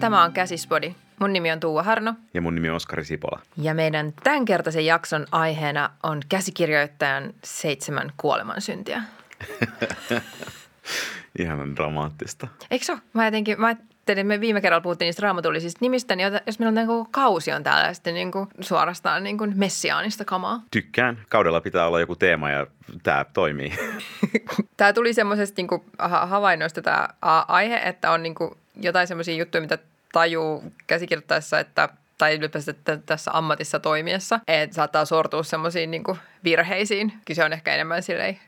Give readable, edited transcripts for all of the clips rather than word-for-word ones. Tämä on Käsispodi. Mun nimi on Tuo Harno. Ja mun nimi on Oskari Sipola. Ja meidän tämänkertaisen jakson aiheena on käsikirjoittajan 7 kuolemansyntiä. Ihanan dramaattista. Eikö se ole? Mä ajattelin, että me viime kerralla puhuttiin niistä raamatullisista nimistä, niin jos meillä on koko kausi on täällä sitten niin kuin suorastaan niin kuin messiaanista kamaa. Tykkään. Kaudella pitää olla joku teema ja tämä toimii. Tämä tuli semmoisesta niin kuin havainnoista tämä aihe, että on niin kuin jotain semmoisia juttuja, mitä tajuu käsikirjoittaessa että, tai ylipäänsä tässä ammatissa toimiessa, että saattaa sortua semmoisiin niin kuin virheisiin. Kyse on ehkä enemmän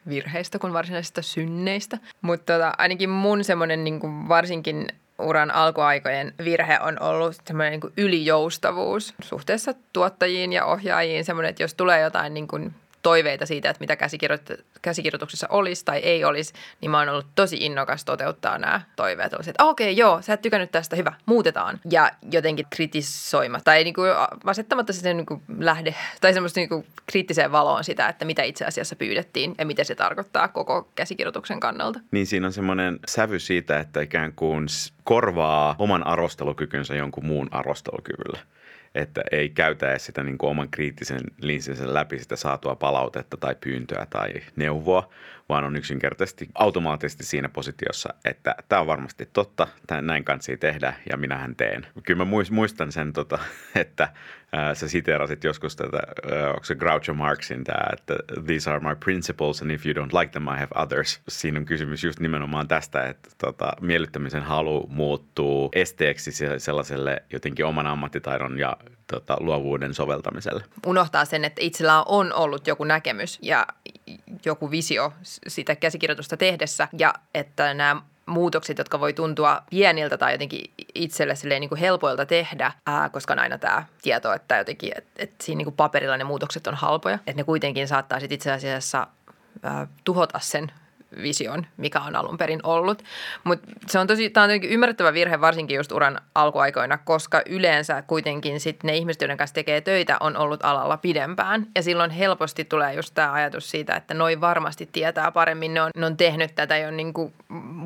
virheistä kuin varsinaisista synneistä. Mutta ainakin mun semmoinen niin kuin varsinkin uran alkuaikojen virhe on ollut semmoinen niin kuin ylijoustavuus suhteessa tuottajiin ja ohjaajiin. Semmoinen, että jos tulee jotain niin kuin toiveita siitä, että mitä käsikirjoituksessa olisi tai ei olisi, niin mä oon ollut tosi innokas toteuttaa nämä toiveet. Olisin, että okei, sä et tykännyt tästä, hyvä, muutetaan. Ja jotenkin kritisoimatta tai niin kuin asettamatta sen niin kuin lähde tai semmoista niin kuin kriittiseen valoon sitä, että mitä itse asiassa pyydettiin ja mitä se tarkoittaa koko käsikirjoituksen kannalta. Niin siinä on semmoinen sävy siitä, että ikään kuin korvaa oman arvostelukykynsä jonkun muun arvostelukyvyllä. Että ei käytä edes sitä niin kuin oman kriittisen linssinsä läpi sitä saatua palautetta tai pyyntöä tai neuvoa, vaan on yksinkertaisesti automaattisesti siinä positiossa, että tämä on varmasti totta, näin kansi tehdä ja minähän teen. Kyllä mä muistan sen, että sä siteerasit joskus tätä, onko se Groucho Marxin tämä, että these are my principles and if you don't like them I have others. Siinä on kysymys just nimenomaan tästä, että miellyttämisen halu muuttuu esteeksi sellaiselle jotenkin oman ammattitaidon ja luovuuden soveltamiselle. Unohtaa sen, että itsellä on ollut joku näkemys ja joku visio sitä käsikirjoitusta tehdessä ja että nämä muutokset, jotka voi tuntua pieniltä tai jotenkin itselle silleen niin kuin helpoilta tehdä, koska on aina tämä tieto, että jotenkin, että siinä niin kuin paperilla ne muutokset on halpoja. Että ne kuitenkin saattaa sitten itse asiassa tuhota sen vision, mikä on alun perin ollut. Mutta se on tosi, tämä on tietenkin ymmärrettävä virhe varsinkin just uran alkuaikoina, koska yleensä kuitenkin sitten ne ihmiset, joiden kanssa tekee töitä, on ollut alalla pidempään. Ja silloin helposti tulee just tämä ajatus siitä, että noi varmasti tietää paremmin, ne on tehnyt tätä jo niinku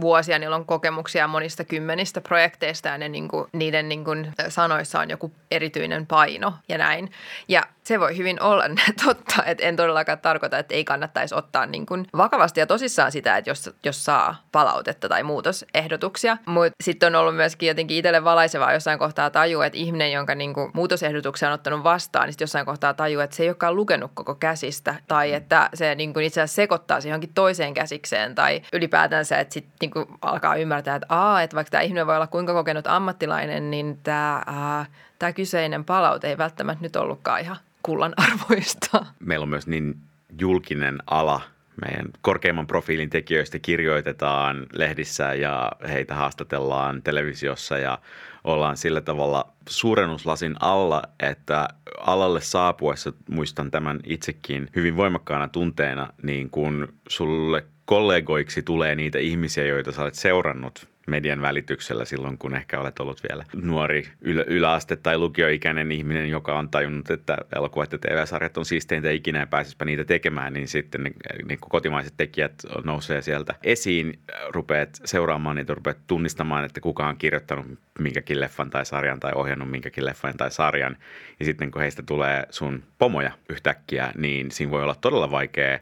vuosia, niillä on kokemuksia monista kymmenistä projekteista ja ne niinku, niiden niinku sanoissa on joku erityinen paino ja näin. Ja se voi hyvin olla totta, että en todellakaan tarkoita, että ei kannattaisi ottaa niinku vakavasti ja tosissaan sitä, että jos saa palautetta tai muutosehdotuksia. Mutta sitten on ollut myöskin jotenkin itselle valaisevaa jossain kohtaa tajua, että ihminen, jonka niinku muutosehdotuksia on ottanut vastaan, niin sitten jossain kohtaa tajua, että se ei olekaan lukenut koko käsistä tai että se niinku itse asiassa sekoittaa se johonkin toiseen käsikseen tai ylipäätänsä, että sitten niinku alkaa ymmärtää, että että vaikka tämä ihminen voi olla kuinka kokenut ammattilainen, niin tämä kyseinen palaute ei välttämättä nyt ollutkaan ihan kullanarvoista. Meillä on myös niin julkinen ala. Meidän korkeimman profiilin tekijöistä kirjoitetaan lehdissä ja heitä haastatellaan televisiossa ja ollaan sillä tavalla suurennuslasin alla, että alalle saapuessa muistan tämän itsekin hyvin voimakkaana tunteena, niin kun sulle kollegoiksi tulee niitä ihmisiä, joita sä olet seurannut median välityksellä silloin, kun ehkä olet ollut vielä nuori yläaste- tai lukioikäinen ihminen, joka on tajunnut, että elokuvat ja TV-sarjat on siisteintä ikinä ja pääsisipä niitä tekemään, niin sitten ne kotimaiset tekijät nousee sieltä esiin, rupeat seuraamaan niitä, rupeat tunnistamaan, että kuka on kirjoittanut minkäkin leffan tai sarjan tai ohjannut minkäkin leffan tai sarjan. Ja sitten kun heistä tulee sun pomoja yhtäkkiä, niin siinä voi olla todella vaikea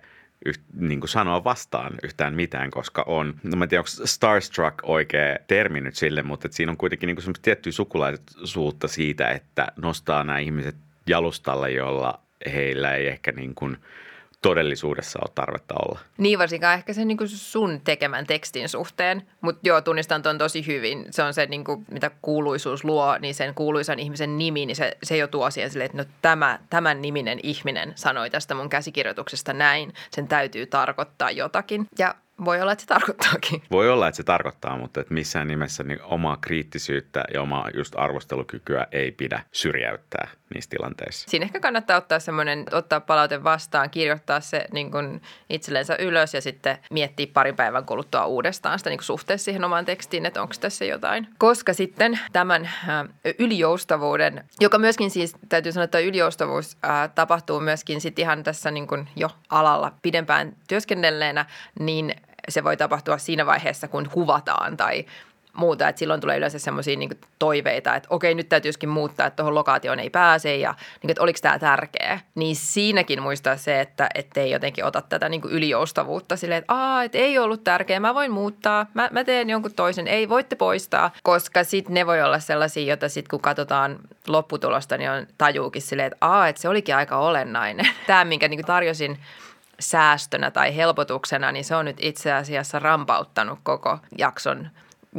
niin kuin sanoa vastaan yhtään mitään, koska on, no mä en tiedä, onko Starstruck oikea termi nyt sille, mutta siinä on kuitenkin niin semmoista tiettyä sukulaisuutta siitä, että nostaa nämä ihmiset jalustalle, jolla heillä ei ehkä niin kuin todellisuudessa ole tarvetta olla. Niin varsinkaan ehkä sen niin kuin sun tekemän tekstin suhteen, mutta joo, tunnistan ton tosi hyvin. Se on se, niin kuin, mitä kuuluisuus luo, niin sen kuuluisan ihmisen nimi, niin se jo tuo siihen silleen, että no tämän niminen ihminen sanoi tästä mun käsikirjoituksesta näin. Sen täytyy tarkoittaa jotakin ja voi olla, että se tarkoittaakin. Voi olla, että se tarkoittaa, mutta että missään nimessä niin omaa kriittisyyttä ja omaa just arvostelukykyä ei pidä syrjäyttää niissä tilanteissa. Siinä ehkä kannattaa ottaa semmoinen, ottaa palaute vastaan, kirjoittaa se niin kuin itsellensä ylös ja sitten miettiä parin päivän kuluttua uudestaan sitä niin kuin suhteessa siihen omaan tekstiin, että onko tässä jotain. Koska sitten tämän ylijoustavuuden, joka myöskin siis täytyy sanoa, että ylijoustavuus tapahtuu myöskin sitten ihan tässä niin kuin jo alalla pidempään työskennelleenä, niin se voi tapahtua siinä vaiheessa, kun kuvataan tai muuta. Et silloin tulee yleensä semmoisia niinku toiveita, että okei, nyt täytyisikin muuttaa, että tuohon lokaatioon ei pääse ja niinku, että oliko tämä tärkeä. Niin siinäkin muistaa se, että ei jotenkin ota tätä niinku ylijoustavuutta silleen, että et ei ollut tärkeä, mä voin muuttaa, mä teen jonkun toisen, ei voitte poistaa. Koska sitten ne voi olla sellaisia, joita sitten kun katsotaan lopputulosta, niin on tajuukin silleen, että että se olikin aika olennainen. Tämä, minkä niinku tarjosin säästönä tai helpotuksena, niin se on nyt itse asiassa rampauttanut koko jakson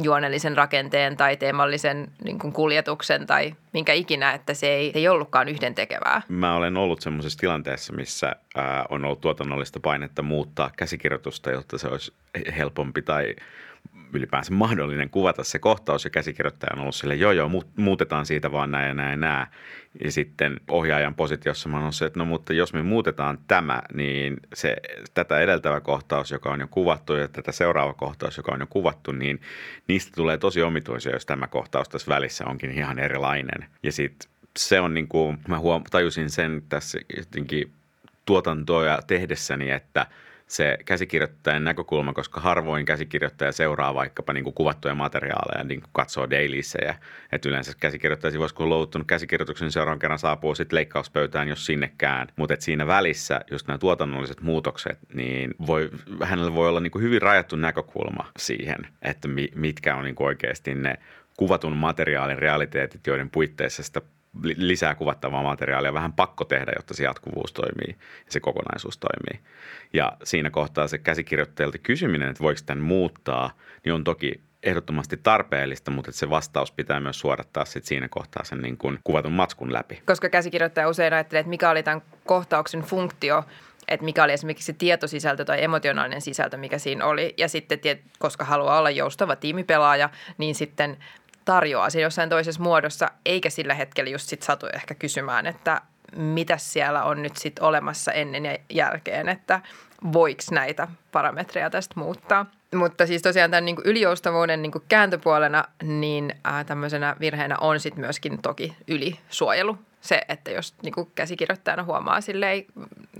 juonellisen rakenteen tai teemallisen niin kuin kuljetuksen tai minkä ikinä, että se ei ollutkaan yhdentekevää. Mä olen ollut semmoisessa tilanteessa, missä on ollut tuotannollista painetta muuttaa käsikirjoitusta, jotta se olisi helpompi tai ylipäänsä mahdollinen kuvata se kohtaus, ja käsikirjoittaja on ollut silleen, joo, muutetaan siitä vaan näin. Ja sitten ohjaajan positiossa mä oon se, että no mutta jos me muutetaan tämä, niin se tätä edeltävä kohtaus, joka on jo kuvattu, ja tätä seuraava kohtaus, joka on jo kuvattu, niin niistä tulee tosi omituisia, jos tämä kohtaus tässä välissä onkin ihan erilainen. Ja sitten se on niin kuin, mä tajusin sen tässä jotenkin tuotantoja tehdessäni, että se käsikirjoittajan näkökulma, koska harvoin käsikirjoittaja seuraa vaikkapa niin kuin kuvattuja materiaaleja, niin kuin katsoo dailysejä. Että yleensä käsikirjoittaja, voisiko olla luovuttunut käsikirjoituksen, seuraavan kerran saapuu sitten leikkauspöytään, jos sinnekään. Mutta siinä välissä just nämä tuotannolliset muutokset, niin hänellä voi olla niin kuin hyvin rajattu näkökulma siihen, että mitkä on niin kuin oikeasti ne kuvatun materiaalin realiteetit, joiden puitteissa sitä lisää kuvattavaa materiaalia vähän pakko tehdä, jotta se jatkuvuus toimii ja se kokonaisuus toimii. Ja siinä kohtaa se käsikirjoittajalta kysyminen, että voiko tämän muuttaa, niin on toki ehdottomasti tarpeellista, mutta se vastaus pitää myös suodattaa sitten siinä kohtaa sen niin kuin kuvatun matskun läpi. Koska käsikirjoittaja usein ajattelee, että mikä oli tämän kohtauksen funktio, että mikä oli esimerkiksi se tietosisältö tai emotionaalinen sisältö, mikä siinä oli. Ja sitten, koska haluaa olla joustava tiimipelaaja, niin sitten tarjoaa se jossain toisessa muodossa, eikä sillä hetkellä just sit satu ehkä kysymään, että mitä siellä on nyt sit olemassa ennen ja jälkeen, että voiko näitä parametreja tästä muuttaa. Mutta siis tosiaan tämän niin kuin ylijoustavuuden niin kuin kääntöpuolena, niin tämmöisenä virheenä on sit myöskin toki ylisuojelu. Se, että jos niin kuin käsikirjoittajana huomaa silleen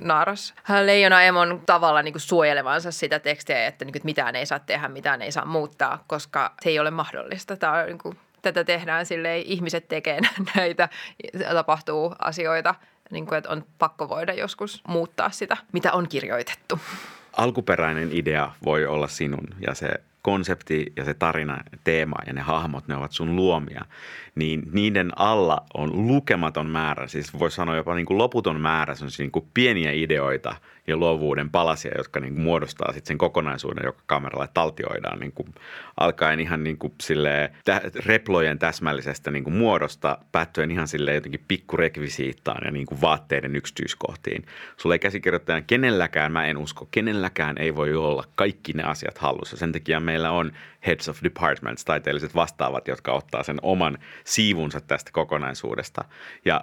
naaras leijonaemon tavalla niin kuin suojelevansa sitä tekstiä, että, niin kuin, että mitään ei saa tehdä, mitään ei saa muuttaa, koska se ei ole mahdollista. Tämä on, niin kuin, tätä tehdään silleen, ihmiset tekee näitä, tapahtuu asioita, niin kuin, että on pakko voida joskus muuttaa sitä, mitä on kirjoitettu. Alkuperäinen idea voi olla sinun ja se konsepti ja se tarina, teema ja ne hahmot, ne ovat sun luomia, niin niiden alla on lukematon määrä, siis voi sanoa jopa niin kuin loputon määrä, se on niin kuin pieniä ideoita ja luovuuden palasia, jotka niin kuin muodostaa sitten sen kokonaisuuden, joka kameralla taltioidaan niin kuin alkaen ihan niin kuin silleen replojen täsmällisestä niin kuin muodosta, päättyen ihan silleen jotenkin pikkurekvisiittaan ja niin kuin vaatteiden yksityiskohtiin. Sulla ei käsikirjoittajan kenelläkään, mä en usko, kenelläkään ei voi olla kaikki ne asiat hallussa. Sen takia meillä on heads of departments, taiteelliset vastaavat, jotka ottaa sen oman siivunsa tästä kokonaisuudesta. Ja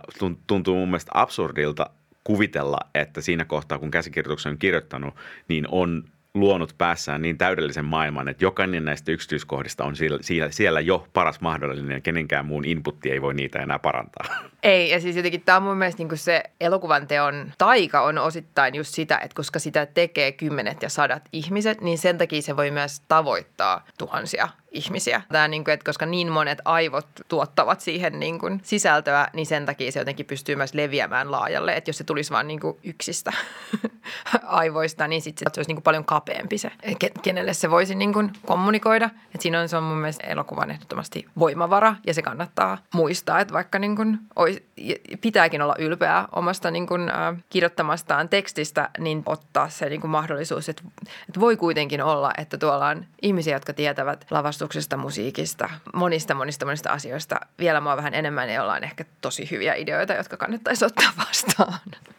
tuntuu mun mielestä absurdilta kuvitella, että siinä kohtaa, kun käsikirjoituksen on kirjoittanut, niin on luonut päässään niin täydellisen maailman, että jokainen näistä yksityiskohdista on siellä jo paras mahdollinen ja kenenkään muun inputti ei voi niitä enää parantaa. Ei, ja siis jotenkin tämä on mun mielestä niin se elokuvan teon taika on osittain just sitä, että koska sitä tekee kymmenet ja sadat ihmiset, niin sen takia se voi myös tavoittaa tuhansia ihmisiä. Tämä, niin kuin, että koska niin monet aivot tuottavat siihen niin kuin sisältöä, niin sen takia se jotenkin pystyy myös leviämään laajalle. Että jos se tulisi vain niin kuin yksistä aivoista, niin sitten se olisi niin kuin paljon kapeampi se, kenelle se voisi niin kuin kommunikoida. Et siinä on, se on mun mielestä elokuvan ehdottomasti voimavara ja se kannattaa muistaa, että vaikka niin kuin pitääkin olla ylpeä omasta niin kuin kirjoittamastaan tekstistä, niin ottaa se niin kuin mahdollisuus, että voi kuitenkin olla, että tuolla on ihmisiä, jotka tietävät lavastuksesta, musiikista, monista asioista. Vielä mua vähän enemmän ja ollaan ehkä tosi hyviä ideoita, jotka kannattaisi ottaa vastaan.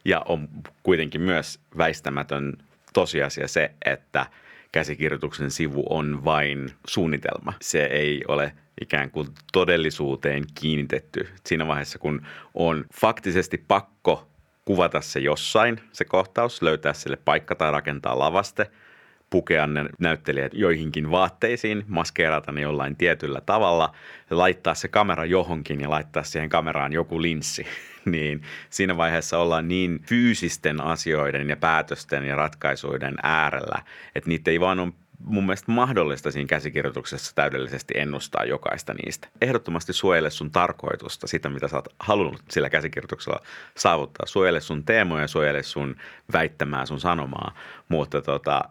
Ja on kuitenkin myös väistämätön tosiasia se, että käsikirjoituksen sivu on vain suunnitelma. Se ei ole ikään kuin todellisuuteen kiinnitetty. Siinä vaiheessa, kun on faktisesti pakko kuvata se jossain, se kohtaus, löytää sille paikka tai rakentaa lavaste, pukea ne näyttelijät joihinkin vaatteisiin, maskeerata ne jollain tietyllä tavalla, laittaa se kamera johonkin ja laittaa siihen kameraan joku linssi. Niin siinä vaiheessa ollaan niin fyysisten asioiden ja päätösten ja ratkaisuiden äärellä, että niitä ei vaan ole mun mielestä mahdollista siinä käsikirjoituksessa täydellisesti ennustaa jokaista niistä. Ehdottomasti suojele sun tarkoitusta, sitä mitä sä oot halunnut sillä käsikirjoituksella saavuttaa. Suojele sun teemoja, suojele sun väittämää, sun sanomaa, mutta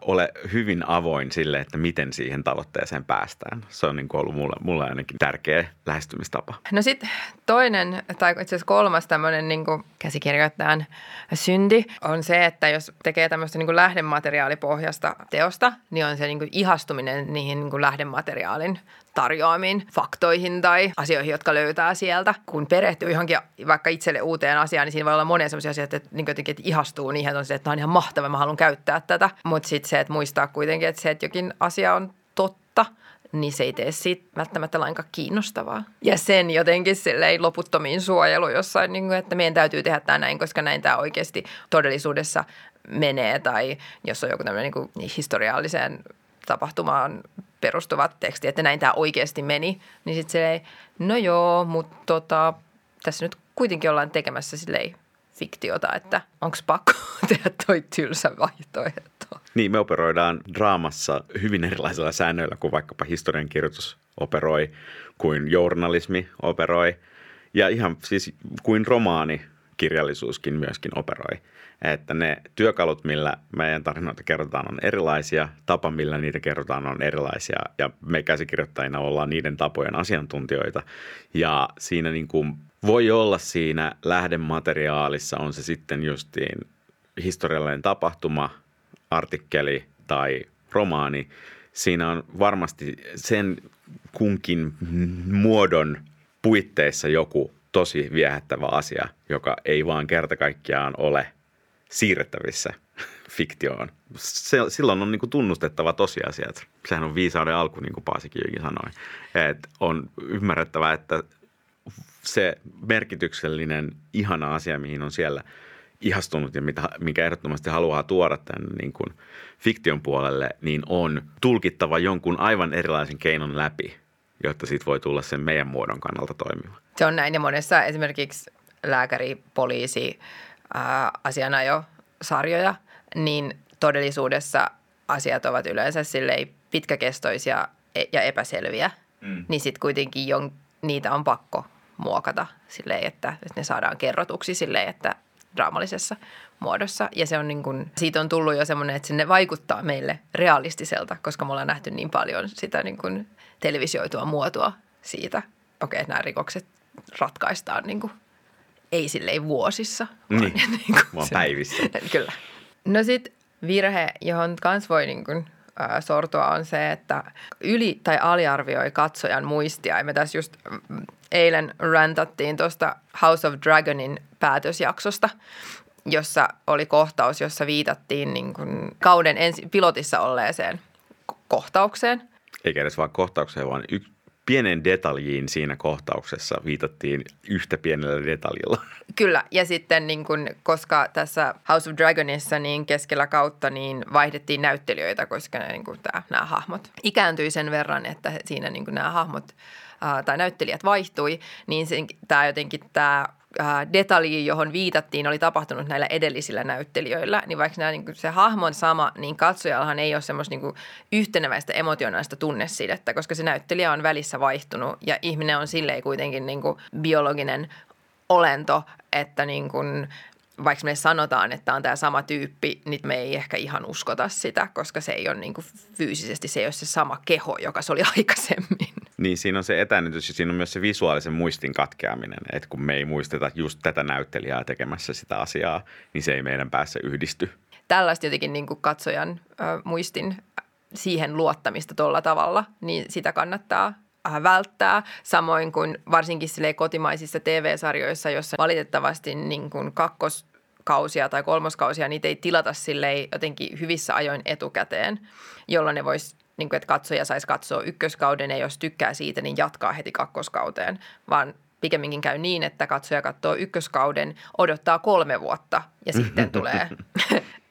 ole hyvin avoin sille, että miten siihen tavoitteeseen päästään. Se on niin kuin ollut mulla ainakin tärkeä lähestymistapa. No sitten toinen tai itse asiassa kolmas tämmöinen niin kuin käsikirjoittajan synti on se, että jos tekee tämmöistä niin kuin lähdemateriaalipohjasta teosta, niin on se niin kuin ihastuminen niihin niin kuin lähdemateriaalin tarjoamiin faktoihin tai asioihin, jotka löytää sieltä. Kun perehtyy johonkin vaikka itselle uuteen asiaan, niin siinä voi olla monia sellaisia asioita, että, niin jotenkin, että ihastuu niihin, että on se, että tämä on ihan mahtava, mä haluan käyttää tätä. Mutta sitten se, että muistaa kuitenkin, että se, että jokin asia on totta, niin se ei tee siitä välttämättä lainkaan kiinnostavaa. Ja sen jotenkin silleen loputtomiin suojelu jossain, niin kuin, että meidän täytyy tehdä tämä näin, koska näin tämä oikeasti todellisuudessa menee. Tai jos on joku tämmöinen niin kuin historialliseen tapahtumaan perustuvat tekstit, että näin tämä oikeasti meni, niin sitten silleen, no joo, mutta tässä nyt kuitenkin ollaan tekemässä silleen fiktiota, että onko pakko tehdä toi tylsä vaihtoehto. Niin, me operoidaan draamassa hyvin erilaisilla säännöillä kuin vaikkapa historiankirjoitus operoi, kuin journalismi operoi ja ihan siis kuin romaanikirjallisuuskin myöskin operoi. Että ne työkalut, millä meidän tarinoita kerrotaan, on erilaisia, tapa, millä niitä kerrotaan, on erilaisia ja me käsikirjoittajina ollaan niiden tapojen asiantuntijoita ja siinä niin kuin voi olla siinä lähdemateriaalissa, on se sitten justiin historiallinen tapahtuma, artikkeli tai romaani. Siinä on varmasti sen kunkin muodon puitteissa joku tosi viehättävä asia, joka ei vaan kerta kaikkiaan ole siirrettävissä fiktioon. Silloin on niinku tunnustettava tosiasiat. Sehän on viisauden alku, niin kuin Paasikin jokin sanoi. Et on ymmärrettävä, että se merkityksellinen, ihana asia, mihin on siellä ihastunut ja mikä ehdottomasti haluaa tuoda tämän niin kuin fiktion puolelle, niin on tulkittava jonkun aivan erilaisen keinon läpi, jotta siitä voi tulla sen meidän muodon kannalta toimiva. Se on näin ja monessa esimerkiksi lääkäri, poliisi, asianajosarjoja, niin todellisuudessa asiat ovat yleensä silleen pitkäkestoisia ja epäselviä, niin sitten kuitenkin niitä on pakko muokata silleen, että ne saadaan kerrotuksi silleen, että draamallisessa muodossa. Ja se on niin kuin, siitä on tullut jo semmoinen, että ne vaikuttaa meille realistiselta, koska me ollaan nähty niin paljon sitä niin kuin televisioitua muotoa siitä. Okei, että nämä rikokset ratkaistaan niin kuin, ei silleen vuosissa. Vaan päivissä. Kyllä. No sit virhe, johon kans voi niin kuin sortua, on se, että yli- tai aliarvioi katsojan muistia. Ja me tässä just eilen rantattiin tuosta House of Dragonin päätösjaksosta, jossa oli kohtaus, jossa viitattiin niin kuin kauden pilotissa olleeseen kohtaukseen. Eikä edes vaan kohtaukseen, vaan pienen detaljiin siinä kohtauksessa viitattiin yhtä pienellä detaljilla. Kyllä, ja sitten niin kun, koska tässä House of Dragonissa niin keskellä kautta niin vaihdettiin näyttelijöitä, koska niin kun nämä hahmot ikääntyi sen verran, että siinä niin kun nämä hahmot tai näyttelijät vaihtui, niin tämä detalji, johon viitattiin, oli tapahtunut näillä edellisillä näyttelijöillä, niin vaikka nämä, niin se hahmo on sama, niin katsojallahan ei ole semmoista niin yhteneväistä emotionaalista tunnesidettä, koska se näyttelijä on välissä vaihtunut ja ihminen on silleen kuitenkin niin kuin biologinen olento, että niin kuin, vaikka me sanotaan, että on tämä sama tyyppi, niin me ei ehkä ihan uskota sitä, koska se ei ole niin kuin fyysisesti, se ei ole se sama keho, joka se oli aikaisemmin. Niin, siinä on se etäännytys ja siinä on myös se visuaalisen muistin katkeaminen, että kun me ei muisteta just tätä näyttelijää tekemässä sitä asiaa, niin se ei meidän päässä yhdisty. Tällaista jotenkin niin kuin katsojan muistin siihen luottamista tuolla tavalla, niin sitä kannattaa välttää. Samoin kuin varsinkin kotimaisissa TV-sarjoissa, jossa valitettavasti niin kuin kakkoskausia tai kolmoskausia, niitä ei tilata jotenkin hyvissä ajoin etukäteen, jolloin ne voisi niin kuin, että katsoja saisi katsoa ykköskauden ja jos tykkää siitä, niin jatkaa heti kakkoskauteen, vaan pikemminkin käy niin, että katsoja katsoo ykköskauden, odottaa 3 vuotta ja sitten tulee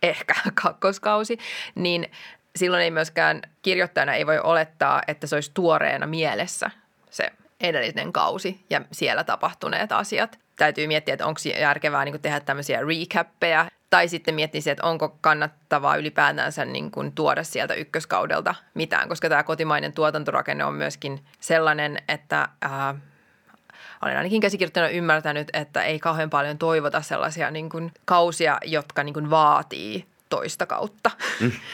ehkä kakkoskausi, niin silloin ei myöskään kirjoittajana ei voi olettaa, että se olisi tuoreena mielessä se edellinen kausi ja siellä tapahtuneet asiat. Täytyy miettiä, että onko järkevää niin kuin tehdä tämmöisiä recappeja Tai sitten miettisin, että onko kannattavaa ylipäätänsä niin kuin tuoda sieltä ykköskaudelta mitään, koska tämä kotimainen tuotantorakenne on myöskin sellainen, että olen ainakin käsikirjoittajana ymmärtänyt, että ei kauhean paljon toivota sellaisia niin kuin kausia, jotka niin kuin vaatii toista kautta.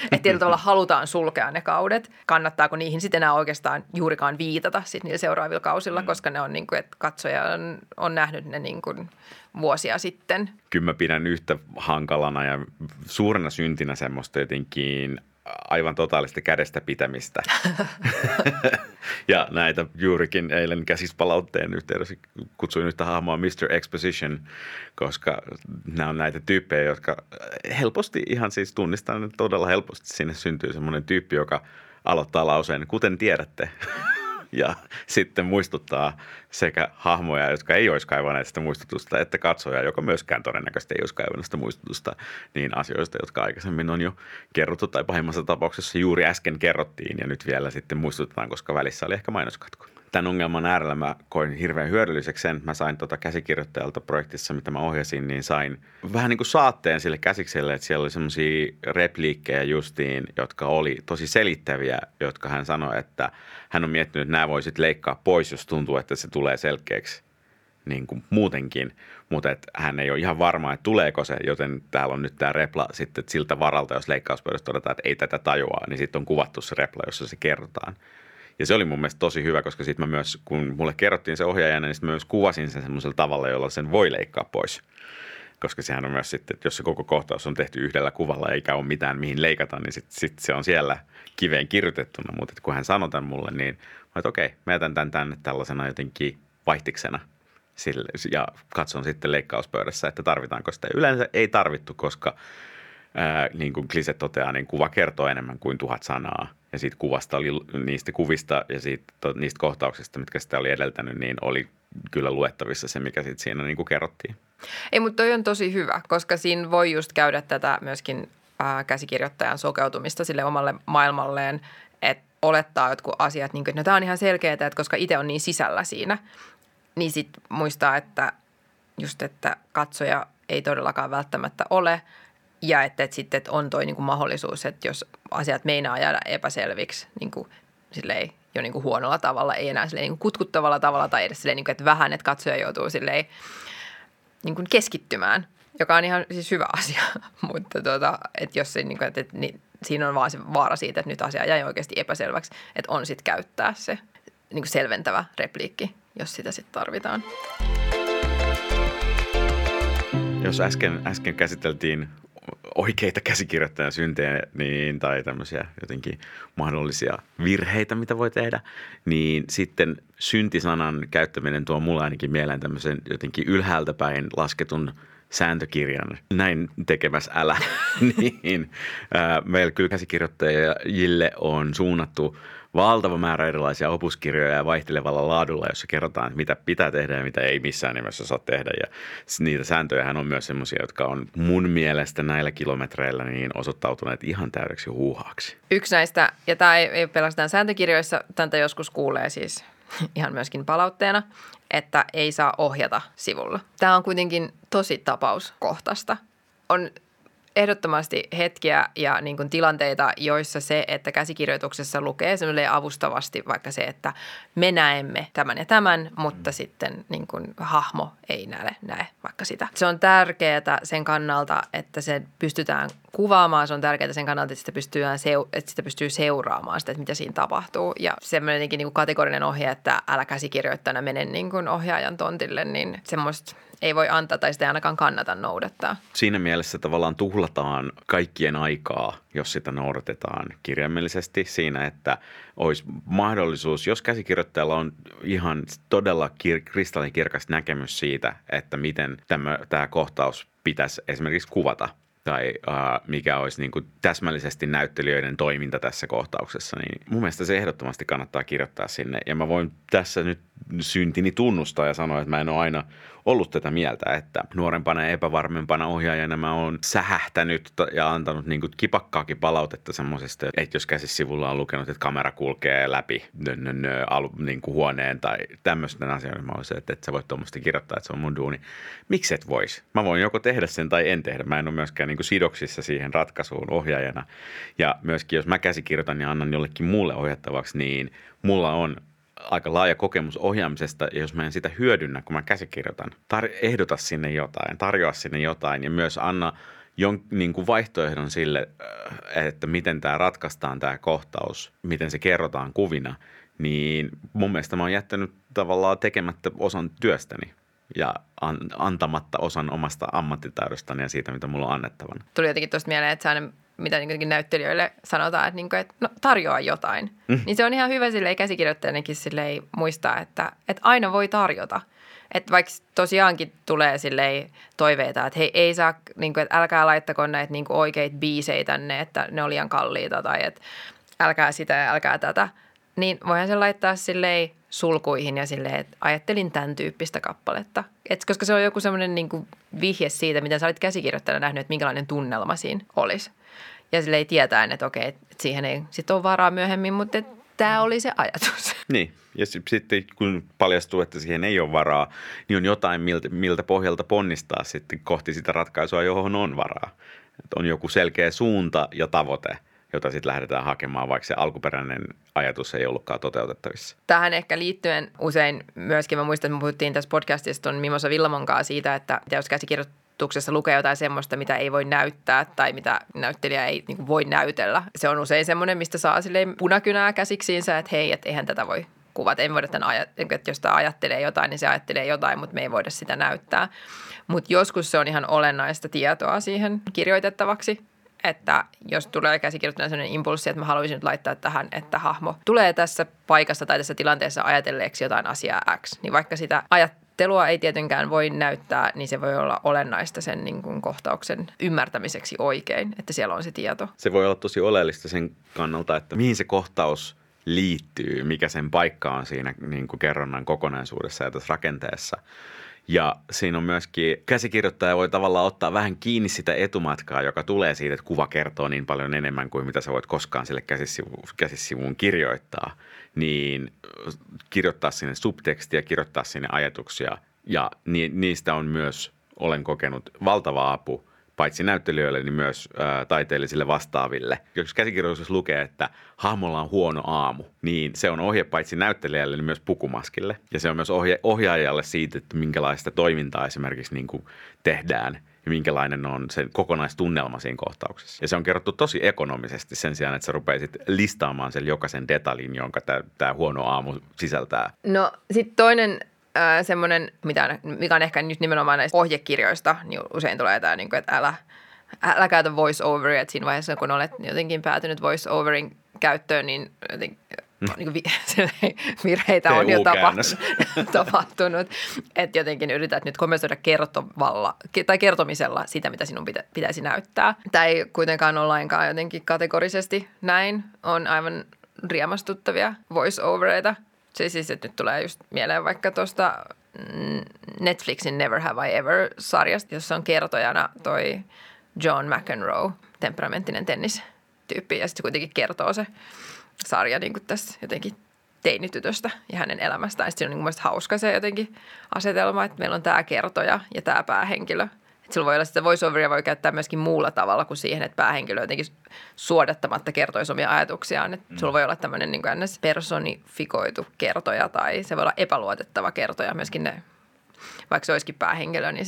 Että tietyllä tavalla halutaan sulkea ne kaudet. Kannattaako niihin sitten enää oikeastaan juurikaan viitata sit niillä seuraavilla kausilla, koska ne on niin kuin, että katsoja on nähnyt ne niin kuin vuosia sitten. Kyllä mä pidän yhtä hankalana ja suurena syntinä semmoista jotenkin aivan totaalista kädestä pitämistä. Ja näitä juurikin eilen käsispalautteen yhteydessä kutsuin yhtä hahmoa Mr. Exposition, koska nämä on näitä tyyppejä, jotka helposti ihan siis tunnistan, että todella helposti sinne syntyy semmoinen tyyppi, joka aloittaa lauseen, kuten tiedätte. Ja sitten muistuttaa sekä hahmoja, jotka ei olisi kaivaneet sitä muistutusta, että katsoja, joka myöskään todennäköisesti ei olisi kaivannut sitä muistutusta, niin asioista, jotka aikaisemmin on jo kerrottu tai pahimmassa tapauksessa juuri äsken kerrottiin ja nyt vielä sitten muistutetaan, koska välissä oli ehkä mainoskatko. Tämän ongelman äärellä mä koin hirveän hyödylliseksi sen. Mä sain käsikirjoittajalta projektissa, mitä mä ohjasin, niin sain vähän niin kuin saatteen sille käsikselle, että siellä oli semmoisia repliikkejä justiin, jotka oli tosi selittäviä, jotka hän sanoi, että hän on miettinyt, että nämä voisit leikkaa pois, jos tuntuu, että se tulee selkeäksi niin kuin muutenkin, mutta hän ei ole ihan varma, että tuleeko se, joten täällä on nyt tämä repla sitten siltä varalta, jos leikkauspöydässä todetaan, että ei tätä tajuaa, niin sitten on kuvattu se repla, jossa se kerrotaan. Ja se oli mun mielestä tosi hyvä, koska sitten mä myös, kun mulle kerrottiin se ohjaajana, niin sitten myös kuvasin sen semmoisella tavalla, jolla sen voi leikkaa pois. Koska sehän on myös sitten, että jos se koko kohtaus on tehty yhdellä kuvalla eikä ole mitään mihin leikata, niin sitten se on siellä kiveen kirjoitettuna. Mutta kun hän sanoi tämän mulle, niin mä että okei, mä jätän tämän tänne tällaisena jotenkin vaihtiksena sille, ja katson sitten leikkauspöydässä, että tarvitaanko sitä. Yleensä ei tarvittu, koska niin kuin klise toteaa, niin kuva kertoo enemmän kuin 1000 sanaa. Ja siitä kuvasta oli, niistä kuvista ja siitä, niistä kohtauksista, mitkä sitä oli edeltänyt, niin oli kyllä luettavissa se, mikä sitten siinä niin kuin kerrottiin. Ei, mutta toi on tosi hyvä, koska siinä voi just käydä tätä myöskin käsikirjoittajan sokeutumista sille omalle maailmalleen, että olettaa jotkut asiat, niin kuin, että no, tämä on ihan selkeää, että koska itse on niin sisällä siinä, niin sitten muistaa, että just, että katsoja ei todellakaan välttämättä ole. Ja että sitten että on toi niinku mahdollisuus, että jos asiat meinaa jäädä epäselviksi niinku, silleen, jo niinku huonolla tavalla, ei enää silleen, niinku kutkuttavalla tavalla tai edes silleen, niinku, että vähän, että katsoja joutuu silleen, niinku keskittymään, joka on ihan siis hyvä asia. Mutta että jos se, niinku, että, niin, siinä on vaan se vaara siitä, että nyt asia jäi oikeasti epäselväksi, että on sitten käyttää se niinku selventävä repliikki, jos sitä sitten tarvitaan. Jos äsken käsiteltiin oikeita käsikirjoittajan syntejä niin, tai tämmöisiä jotenkin mahdollisia virheitä, mitä voi tehdä, niin sitten syntisanan käyttäminen tuo mulle ainakin mieleen tämmöisen jotenkin ylhäältä päin lasketun sääntökirjan. Näin tekemäs älä. Niin, meillä kyllä käsikirjoittajille on suunnattu valtava määrä erilaisia opuskirjoja ja vaihtelevalla laadulla, jossa kerrotaan, mitä pitää tehdä ja mitä ei missään nimessä saa tehdä. Ja niitä sääntöjähän on myös semmoisia, jotka on mun mielestä näillä kilometreillä niin osoittautuneet ihan täydeksi huuhaaksi. Yksi näistä, ja tämä ei pelkästään sääntökirjoissa, tätä joskus kuulee siis ihan myöskin palautteena, että ei saa ohjata sivulla. Tämä on kuitenkin tosi tapauskohtaista. On ehdottomasti hetkiä ja niin kuin tilanteita, joissa se, että käsikirjoituksessa lukee semmoinen avustavasti vaikka se, että me näemme tämän ja tämän, mutta sitten niin kuin hahmo ei näe vaikka sitä. Se on tärkeää sen kannalta, että se pystytään kuvaamaan, se on tärkeää sen kannalta, että sitä pystyy seuraamaan sitä, että mitä siinä tapahtuu. Ja semmoinen niin kuin kategorinen ohje, että älä käsikirjoittajana mene niin kuin ohjaajan tontille, niin semmoista ei voi antaa tai sitä ei ainakaan kannata noudattaa. Siinä mielessä tavallaan tuhlataan kaikkien aikaa, jos sitä noudatetaan kirjaimellisesti siinä, että olisi mahdollisuus, jos käsikirjoittajalla on ihan todella kristallinkirkas näkemys siitä, että miten tämä kohtaus pitäisi esimerkiksi kuvata tai mikä olisi niin kuin täsmällisesti näyttelijöiden toiminta tässä kohtauksessa, niin mun mielestä se ehdottomasti kannattaa kirjoittaa sinne. Ja mä voin tässä nyt syntini tunnustaa ja sanoa, että mä en ole aina ollut tätä mieltä, että nuorempana ja epävarmempana ohjaajana mä oon sähähtänyt ja antanut niin kuin kipakkaakin palautetta semmoisesta, että jos käsissivulla on lukenut, että kamera kulkee läpi niin kuin huoneen tai tämmöisten asioiden, mä olisin, että sä voit tuommoista kirjoittaa, että se on mun duuni. Miksi et vois? Mä voin joko tehdä sen tai en tehdä. Mä en ole myöskään niin kuin sidoksissa siihen ratkaisuun ohjaajana. Ja myöskin jos mä käsikirjoitan ja annan jollekin muulle ohjattavaksi, niin mulla on aika laaja kokemus ohjaamisesta, ja jos mä en sitä hyödynnä, kun mä käsikirjoitan, ehdota sinne jotain, tarjoa sinne jotain ja myös anna niin kuin vaihtoehdon sille, että miten tämä ratkaistaan tämä kohtaus, miten se kerrotaan kuvina, niin mun mielestä mä oon jättänyt tavallaan tekemättä osan työstäni ja antamatta osan omasta ammattitaidostani ja siitä, mitä mulla on annettavana. Tuli jotenkin tuosta mieleen, että sä mitä niin näyttelijöille sanotaan, että, niin kuin, että no, tarjoa jotain. Mm. Niin se on ihan hyvä silleen käsikirjoittajanakin silleen muistaa, että aina voi tarjota. Että vaikka tosiaankin tulee silleen toiveita, että hei, ei saa, niin kuin, että älkää laittako näitä niin kuin oikeita biisejä tänne, että ne on liian kalliita tai että älkää sitä ja älkää tätä. Niin voihan se laittaa silleen sulkuihin ja silleen, että ajattelin tämän tyyppistä kappaletta. Et koska se on joku semmoinen niin kuin vihje siitä, mitä sä olet käsikirjoittajana nähnyt, että minkälainen tunnelma siinä olisi. Ja silleen tietäen, että okei, että siihen ei sitten ole varaa myöhemmin, mutta tämä oli se ajatus. Niin, ja sitten kun paljastuu, että siihen ei ole varaa, niin on jotain, miltä pohjalta ponnistaa sitten kohti sitä ratkaisua, johon on varaa. Että on joku selkeä suunta ja tavoite, jota sitten lähdetään hakemaan, vaikka se alkuperäinen ajatus ei ollutkaan toteutettavissa. Tähän ehkä liittyen usein myöskin, mä muistan, että me puhuttiin tässä podcastissa tuon Mimosa Villamonkaan siitä, että jos käsikirjoituksessa lukee jotain semmoista, mitä ei voi näyttää tai mitä näyttelijä ei niin kuin voi näytellä. Se on usein semmoinen, mistä saa silleen punakynää käsiksiinsä, että hei, että eihän tätä voi kuvata. En voida tämän että jos tämä ajattelee jotain, niin se ajattelee jotain, mutta me ei voida sitä näyttää. Mutta joskus se on ihan olennaista tietoa siihen kirjoitettavaksi. Että jos tulee käsikirjoittajana sellainen impulssi, että mä haluaisin nyt laittaa tähän, että hahmo tulee tässä paikassa tai tässä tilanteessa ajatelleeksi jotain asiaa X, niin vaikka sitä ajattelua ei tietenkään voi näyttää, niin se voi olla olennaista sen niin kuin kohtauksen ymmärtämiseksi oikein, että siellä on se tieto. Se voi olla tosi oleellista sen kannalta, että mihin se kohtaus liittyy, mikä sen paikka on siinä niin kuin kerronnan kokonaisuudessa ja tässä rakenteessa. Ja siinä on myöskin käsikirjoittaja voi tavallaan ottaa vähän kiinni sitä etumatkaa, joka tulee siitä, että kuva kertoo niin paljon enemmän kuin mitä sä voit koskaan sille käsissivuun kirjoittaa. Niin kirjoittaa sinne subtekstiä, kirjoittaa sinne ajatuksia ja niistä on myös, olen kokenut, valtava apu paitsi näyttelijöille, niin myös taiteellisille vastaaville. Jos käsikirjoituksessa lukee, että hahmolla on huono aamu, niin se on ohje paitsi näyttelijälle, niin myös pukumaskille. Ja se on myös ohjaajalle siitä, että minkälaista toimintaa esimerkiksi niin kuin tehdään ja minkälainen on se kokonaistunnelma siinä kohtauksessa. Ja se on kerrottu tosi ekonomisesti sen sijaan, että sä rupeisit listaamaan sen jokaisen detaljin, jonka tämä huono aamu sisältää. No sitten toinen semmoinen, mikä on ehkä nyt nimenomaan näistä ohjekirjoista, niin usein tulee jotain, että älä käytä voice-overia. Että siinä vaiheessa, kun olet jotenkin päätynyt voice-overin käyttöön, niin virheitä on jo tapahtunut. Että jotenkin yrität nyt kompensoida kertomisella sitä, mitä sinun pitäisi näyttää. Tämä ei kuitenkaan ole lainkaan jotenkin kategorisesti näin. On aivan riemastuttavia voice-overeita. Se siis, että nyt tulee just mieleen vaikka tuosta Netflixin Never Have I Ever-sarjasta, jossa on kertojana toi John McEnroe, temperamenttinen tennistyyppi. Ja sitten kuitenkin kertoo se sarja niin kuin tässä jotenkin teinitytöstä ja hänen elämästään. Ja sitten siinä on niin mielestäni hauska se jotenkin asetelma, että meillä on tämä kertoja ja tämä päähenkilö. Että sillä voi olla sitä voiceoveria voi käyttää myöskin muulla tavalla kuin siihen, että päähenkilö jotenkin suodattamatta kertoisi omia ajatuksiaan. Että sulla voi olla tämmöinen niin kuin ns. Personifikoitu kertoja tai se voi olla epäluotettava kertoja myöskin ne, vaikka se olisikin päähenkilö, niin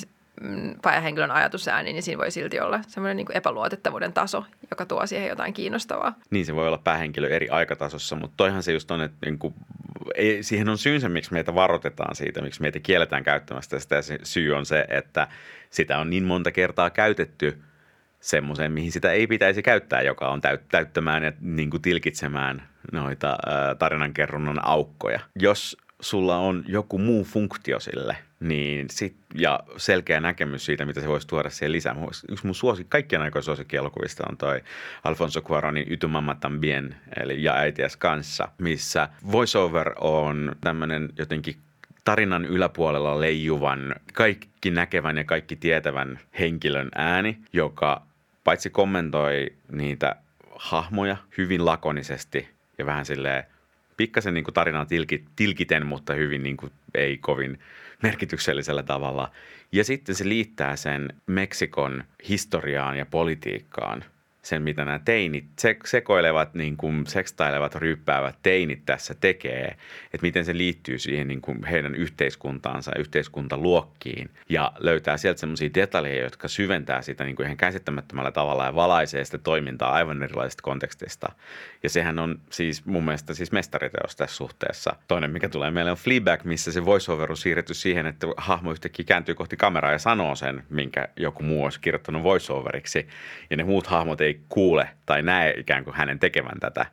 päähenkilön ajatusääni, niin siinä voi silti olla semmoinen niin kuin epäluotettavuuden taso, joka tuo siihen jotain kiinnostavaa. Niin, se voi olla päähenkilö eri aikatasossa, mutta toihan se just on, että niin kuin, ei, siihen on syynsä, miksi meitä varoitetaan siitä, miksi meitä kielletään käyttämästä sitä. Ja syy on se, että sitä on niin monta kertaa käytetty semmoiseen, mihin sitä ei pitäisi käyttää, joka on täyttämään ja niin kuin tilkitsemään noita tarinankerronnan aukkoja. Jos sulla on joku muu funktio sille, niin ja selkeä näkemys siitä, mitä se voisi tuoda siihen lisää. Yksi mun kaikkien aikojen suosikkielokuvista on toi Alfonso Cuarónin Y Tu Mamá También, eli Ja äitiäs kanssa, missä voiceover on tämmöinen jotenkin tarinan yläpuolella leijuvan, kaikki näkevän ja kaikki tietävän henkilön ääni, joka paitsi kommentoi niitä hahmoja hyvin lakonisesti ja vähän silleen pikkasen niin kuin tarinaa tilkiten, mutta hyvin niin kuin ei kovin merkityksellisellä tavalla. Ja sitten se liittää sen Meksikon historiaan ja politiikkaan. Sen, mitä nämä teinit, sekoilevat, niin kuin sekstailevat, ryyppäävät teinit tässä tekee. Että miten se liittyy siihen niin kuin heidän yhteiskuntaansa, yhteiskuntaluokkiin. Ja löytää sieltä semmoisia detaljeja, jotka syventää sitä niin kuin ihan käsittämättömällä tavalla ja valaisee sitä toimintaa aivan erilaisista kontekstista. Ja sehän on siis mun mielestä siis mestariteos tässä suhteessa. Toinen, mikä tulee meille on Fleabag, missä se voiceover on siirretty siihen, että hahmo yhtäkkiä kääntyy kohti kameraa ja sanoo sen, minkä joku muu olisi kirjoittanut voiceoveriksi. Ja ne muut hahmot ei kuule tai näe ikään kuin hänen tekevän tätä,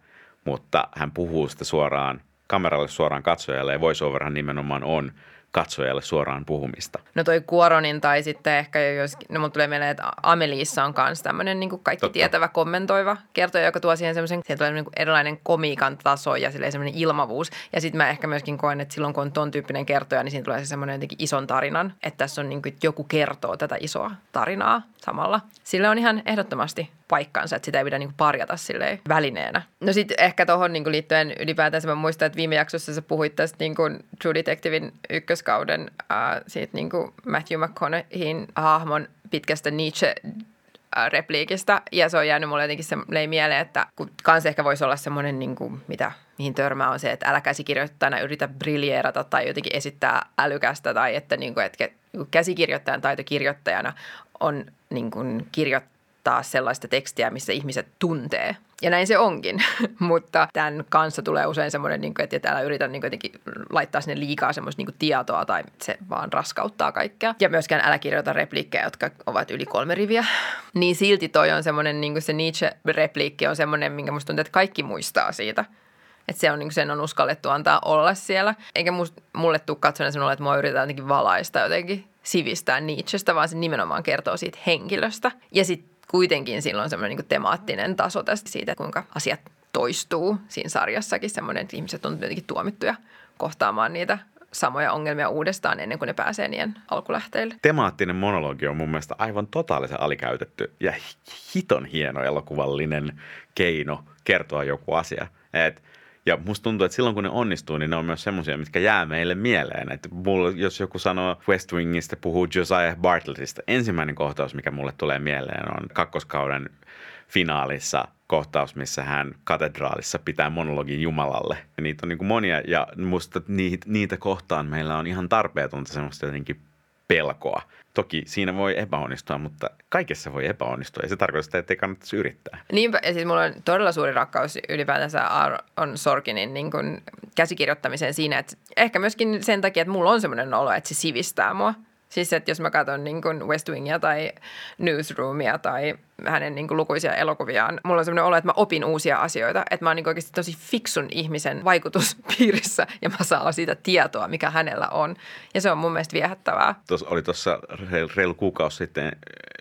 mutta hän puhuu sitä suoraan kameralle, suoraan katsojalle ja voiceoverhan nimenomaan on katsojalle suoraan puhumista. No toi Cuaronin tai sitten ehkä jos, no mun tulee mieleen, että Ameliessa on myös tämmöinen niin kuin kaikki totta. Tietävä kommentoiva kertoja, joka tuo siihen semmoisen, siellä tulee niin kuin erilainen komiikan taso ja semmoinen ilmavuus. Ja sitten mä ehkä myöskin koen, että silloin kun on ton tyyppinen kertoja, niin siinä tulee se semmoinen jotenkin ison tarinan, että tässä on niin kuin, että joku kertoo tätä isoa tarinaa samalla. Sillä on ihan ehdottomasti paikkansa, että sitä ei pidä niin kuin parjata silleen välineenä. No sitten ehkä tuohon niin kuin liittyen ylipäätään mä muistan, että viime jaksossa sä puhuit tästä niin kuin True Detectivein ykköskauden siitä niin kuin Matthew McConaugheyin hahmon pitkästä Nietzsche-repliikistä. Ja se on jäänyt mulle jotenkin semmoinen mieleen, että kun kans ehkä voisi olla semmoinen, niin kuin, mitä, mihin törmää on se, että äläkäsi kirjoittajana yritä briljeerata tai jotenkin esittää älykästä tai että, niin kuin, että käsikirjoittajan taitokirjoittajana on niin kuin kirjoittaa sellaista tekstiä, missä ihmiset tuntee. Ja näin se onkin, mutta tämän kanssa tulee usein semmoinen, että älä yritä jotenkin laittaa sinne liikaa semmoista tietoa tai se vaan raskauttaa kaikkea. Ja myöskään älä kirjoita repliikkejä, jotka ovat yli 3 riviä. Niin silti toi on semmoinen, niin kuin se Nietzsche-repliikki on semmoinen, minkä musta tuntuu, että kaikki muistaa siitä. Että se on, niin sen on uskallettu antaa olla siellä. Eikä mulle tule katsoneet semmoinen, että mua yritetään jotenkin valaista jotenkin sivistää Nietzschestä, vaan se nimenomaan kertoo siitä henkilöstä. Ja sitten kuitenkin silloin semmoinen niin kuin temaattinen taso tästä siitä, kuinka asiat toistuu siinä sarjassakin. Semmoinen, että ihmiset on jotenkin tuomittuja kohtaamaan niitä samoja ongelmia uudestaan ennen kuin ne pääsee niiden alkulähteille. Temaattinen monologi on mun mielestä aivan totaalisen alikäytetty ja hiton hieno elokuvallinen keino kertoa joku asia. Ja musta tuntuu, että silloin kun ne onnistuu, niin ne on myös semmoisia, mitkä jää meille mieleen. Että mulla, jos joku sanoo West Wingistä, puhuu Josiah Bartlettista. Ensimmäinen kohtaus, mikä mulle tulee mieleen, on kakkoskauden finaalissa kohtaus, missä hän katedraalissa pitää monologin Jumalalle. Ja niitä on niin kuin monia ja musta niitä kohtaan meillä on ihan tarpeetonta semmoista jotenkin pelkoa. Toki siinä voi epäonnistua, mutta kaikessa voi epäonnistua ja se tarkoittaa sitä, että ei kannattaisi yrittää. Niinpä, ja siis mulla on todella suuri rakkaus ylipäätänsä Aaron Sorkinin niin kuin käsikirjoittamiseen siinä, että ehkä myöskin sen takia, että mulla on semmoinen olo, että se sivistää mua. Siis, että jos mä katson niin kuin West Wingia tai Newsroomia tai hänen niin kuin lukuisia elokuviaan, mulla on semmoinen olo, että mä opin uusia asioita. Että mä oon niin kuin oikeasti tosi fiksun ihmisen vaikutuspiirissä ja mä saan siitä tietoa, mikä hänellä on. Ja se on mun mielestä viehättävää. Oli tuossa reilu kuukausi sitten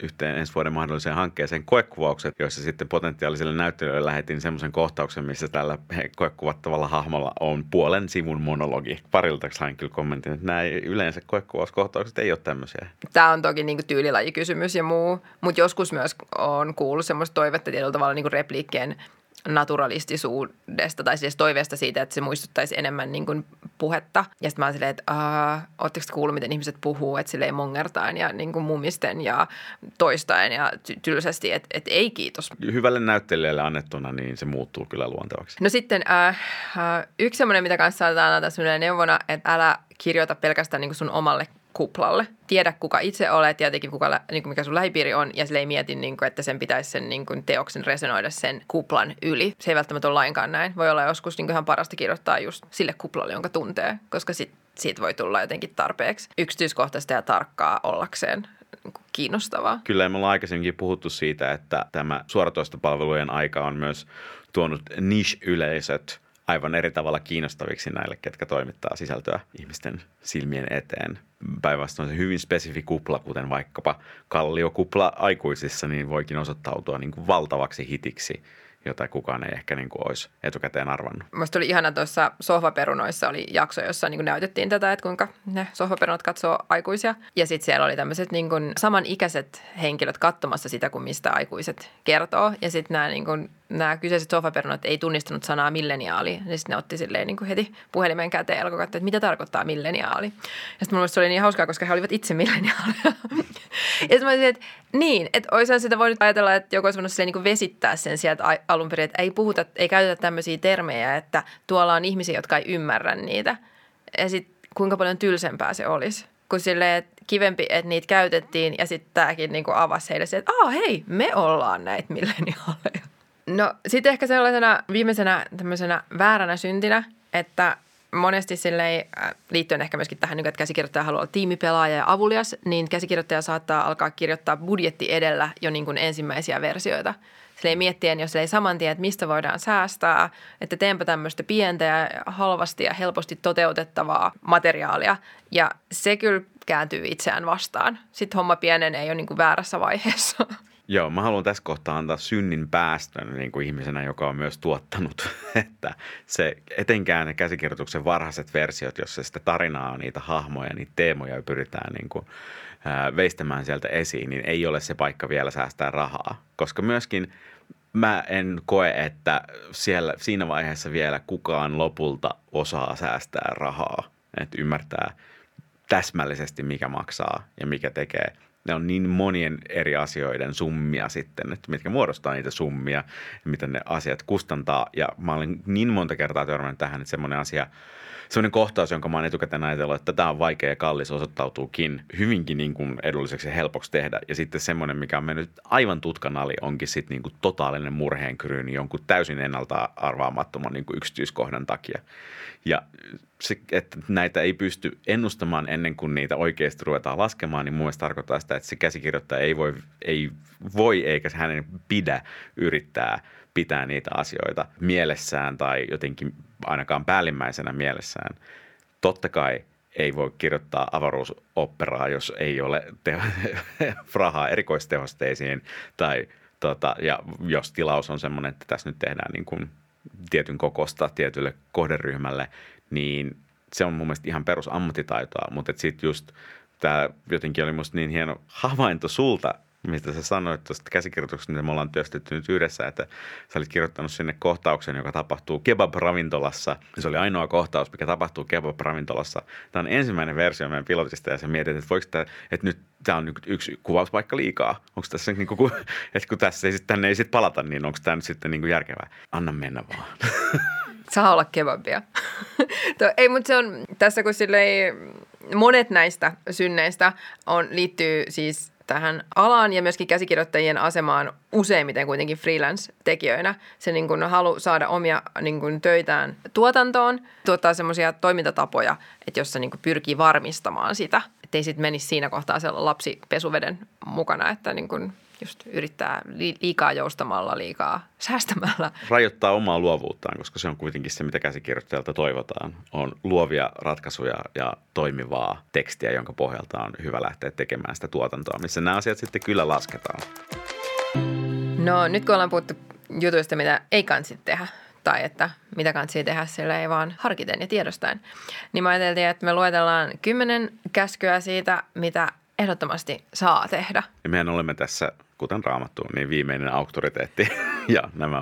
yhteen ensi vuoden mahdolliseen hankkeeseen koekuvaukset, joissa sitten potentiaaliselle näyttelijöille lähetin semmoisen kohtauksen, missä tällä koekuvattavalla hahmolla on 5 sivun monologi. Parilta sain kyllä kommentin, että nämä yleensä koekuvauskohtaukset ei ole tämmöisiä. Tämä on toki niin kuin tyylilajikysymys ja muu, mutta joskus myös on kuullut semmoista toivetta tietyllä tavalla niin kuin repliikkien naturalistisuudesta tai siis toiveesta siitä, että se muistuttaisi enemmän niin kuin puhetta. Ja sitten mä oon silleen, että ootteko kuullut, miten ihmiset puhuu, että silleen mongertaan ja niin kuin mumisten ja toistaen ja tylsästi, että et ei kiitos. Hyvälle näyttelijälle annettuna, niin se muuttuu kyllä luontevaksi. No sitten yksi semmoinen, mitä kanssa saatetaan antaa semmoinen neuvona, että älä kirjoita pelkästään niin kuin sun omalle kuplalle. Tiedä, kuka itse olet ja jotenkin kuka, niin kuin mikä sun lähipiiri on ja sille ei mieti, niin kuin, että sen pitäisi sen niin kuin teoksen resonoida sen kuplan yli. Se ei välttämättä ole lainkaan näin. Voi olla joskus niin kuin ihan parasta kirjoittaa just sille kuplalle, jonka tuntee, koska siitä voi tulla jotenkin tarpeeksi yksityiskohtaista ja tarkkaa ollakseen kiinnostavaa. Kyllä me ollaan aikaisemminkin puhuttu siitä, että tämä suoratoistopalvelujen aika on myös tuonut niche-yleisöt aivan eri tavalla kiinnostaviksi näille, ketkä toimittaa sisältöä ihmisten silmien eteen. Päinvastoin se hyvin spesifi kupla, kuten vaikkapa kalliokupla aikuisissa, niin voikin osoittautua niin kuin valtavaksi hitiksi jota kukaan ei ehkä niin kuin olisi etukäteen arvannut. Musta tuli ihana, tuossa Sohvaperunoissa oli jakso, jossa niin kuin näytettiin tätä, että kuinka ne sohvaperunat katsoo aikuisia. Ja sitten siellä oli tämmöiset niin kuin samanikäiset henkilöt katsomassa sitä, kuin mistä aikuiset kertoo. Ja sitten nämä, niin kuin, nämä kyseiset sohvaperunat ei tunnistanut sanaa milleniaali. Ja sitten ne otti silleen niin kuin heti puhelimen käteen ja alkoi katsoa, että mitä tarkoittaa milleniaali. Ja sitten mun mielestä se oli niin hauskaa, koska he olivat itse milleniaaleja. Ja sitten mä olisin, että niin, että olisihan sitä voinut ajatella, että joku olisi voinut silleen niin kuin vesittää sen sieltä alun perin, että ei puhuta, ei käytetä tämmöisiä termejä, että tuolla on ihmisiä, jotka ei ymmärrä niitä. Ja sitten kuinka paljon tylsempää se olisi, kun silleen kivempi, että niitä käytettiin ja sitten tämäkin niin kuin avasi heille se, että hei, me ollaan näitä milleniaaleja. No sitten ehkä sellaisena viimeisenä tämmöisenä vääränä syntinä, että monesti silleen, liittyen ehkä myöskin tähän, että käsikirjoittaja haluaa olla tiimipelaaja ja avulias, niin käsikirjoittaja saattaa alkaa kirjoittaa budjetti edellä jo niin kuin ensimmäisiä versioita. Silleen miettien, jos ei saman tien, että mistä voidaan säästää, että teenpä tämmöistä pientä ja halvasti ja helposti toteutettavaa materiaalia. Ja se kyllä kääntyy itseään vastaan. Sitten homma pienenee jo niin kuin väärässä vaiheessa. Joo, mä haluan tässä kohtaa antaa synnin päästön niin kuin ihmisenä, joka on myös tuottanut, että se etenkään ne käsikirjoituksen varhaiset versiot, jossa sitä tarinaa, niitä hahmoja, niitä teemoja pyritään niin kuin veistämään sieltä esiin, niin ei ole se paikka vielä säästää rahaa, koska myöskin mä en koe, että siinä vaiheessa vielä kukaan lopulta osaa säästää rahaa, että ymmärtää täsmällisesti mikä maksaa ja mikä tekee. Ne on niin monien eri asioiden summia sitten, että mitkä muodostaa niitä summia, mitä ne asiat kustantaa. Ja mä olen niin monta kertaa törmännyt tähän, että semmoinen kohtaus, jonka mä oon etukäteen ajatellut, että tämä on vaikea ja kallis, osoittautuukin hyvinkin niin kuin edulliseksi ja helpoksi tehdä. Ja sitten semmoinen, mikä on mennyt aivan tutkan ali, onkin sitten niin kuin totaalinen murheenkryyn jonkun täysin ennalta arvaamattoman niin kuin yksityiskohdan takia. Ja se, että näitä ei pysty ennustamaan ennen kuin niitä oikeasti ruvetaan laskemaan, niin mun mielestä tarkoittaa sitä, että se käsikirjoittaja ei voi eikä hänen pidä yrittää pitää niitä asioita mielessään tai jotenkin ainakaan päällimmäisenä mielessään. Totta kai ei voi kirjoittaa avaruusoperaa, jos ei ole rahaa erikoistehosteisiin tai ja jos tilaus on semmoinen, että tässä nyt tehdään niin kuin tietyn kokosta tietylle kohderyhmälle, niin se on mun mielestä ihan perusammattitaitoa, mutta sitten just tämä jotenkin oli musta niin hieno havainto sulta, mistä sä sanoit tuosta käsikirjoituksesta, mitä me ollaan työstetty nyt yhdessä, että sä olit kirjoittanut sinne kohtauksen, joka tapahtuu kebab-ravintolassa. Se oli ainoa kohtaus, mikä tapahtuu kebab-ravintolassa. Tämä on ensimmäinen versio meidän pilotista ja sä mietit, että voiko tämä, että nyt tämä on yksi kuvauspaikka liikaa. Onko tässä niin kuin, että kun tässä tänne ei sitten palata, niin onko tämä nyt sitten niin kuin järkevää? Anna mennä vaan. Saa olla kebabia. Ei, mutta se on tässä, kun monet näistä synneistä liittyy siis tähän alaan ja myöskin käsikirjoittajien asemaan useimmiten kuitenkin freelance-tekijöinä. Se niin kuin halu saada omia niin kuin töitään tuotantoon tuottaa semmoisia toimintatapoja, että jossa niin kuin pyrkii varmistamaan sitä, ettei sitten menisi siinä kohtaa se lapsi pesuveden mukana, että niin kuin just yrittää liikaa joustamalla, liikaa säästämällä. Rajoittaa omaa luovuuttaan, koska se on kuitenkin se, mitä käsikirjoittajalta toivotaan. On luovia ratkaisuja ja toimivaa tekstiä, jonka pohjalta on hyvä lähteä tekemään sitä tuotantoa, missä nämä asiat sitten kyllä lasketaan. No nyt kun ollaan puhuttu jutuista, mitä ei kansi tehdä, tai että mitä kansi tehdä sillä ei vaan harkiten ja tiedostaen, niin mä ajattelin, että me luetellaan 10 käskyä siitä, mitä ehdottomasti saa tehdä. Ja mehän olemme tässä, kuten raamattuun, niin viimeinen auktoriteetti. Ja nämä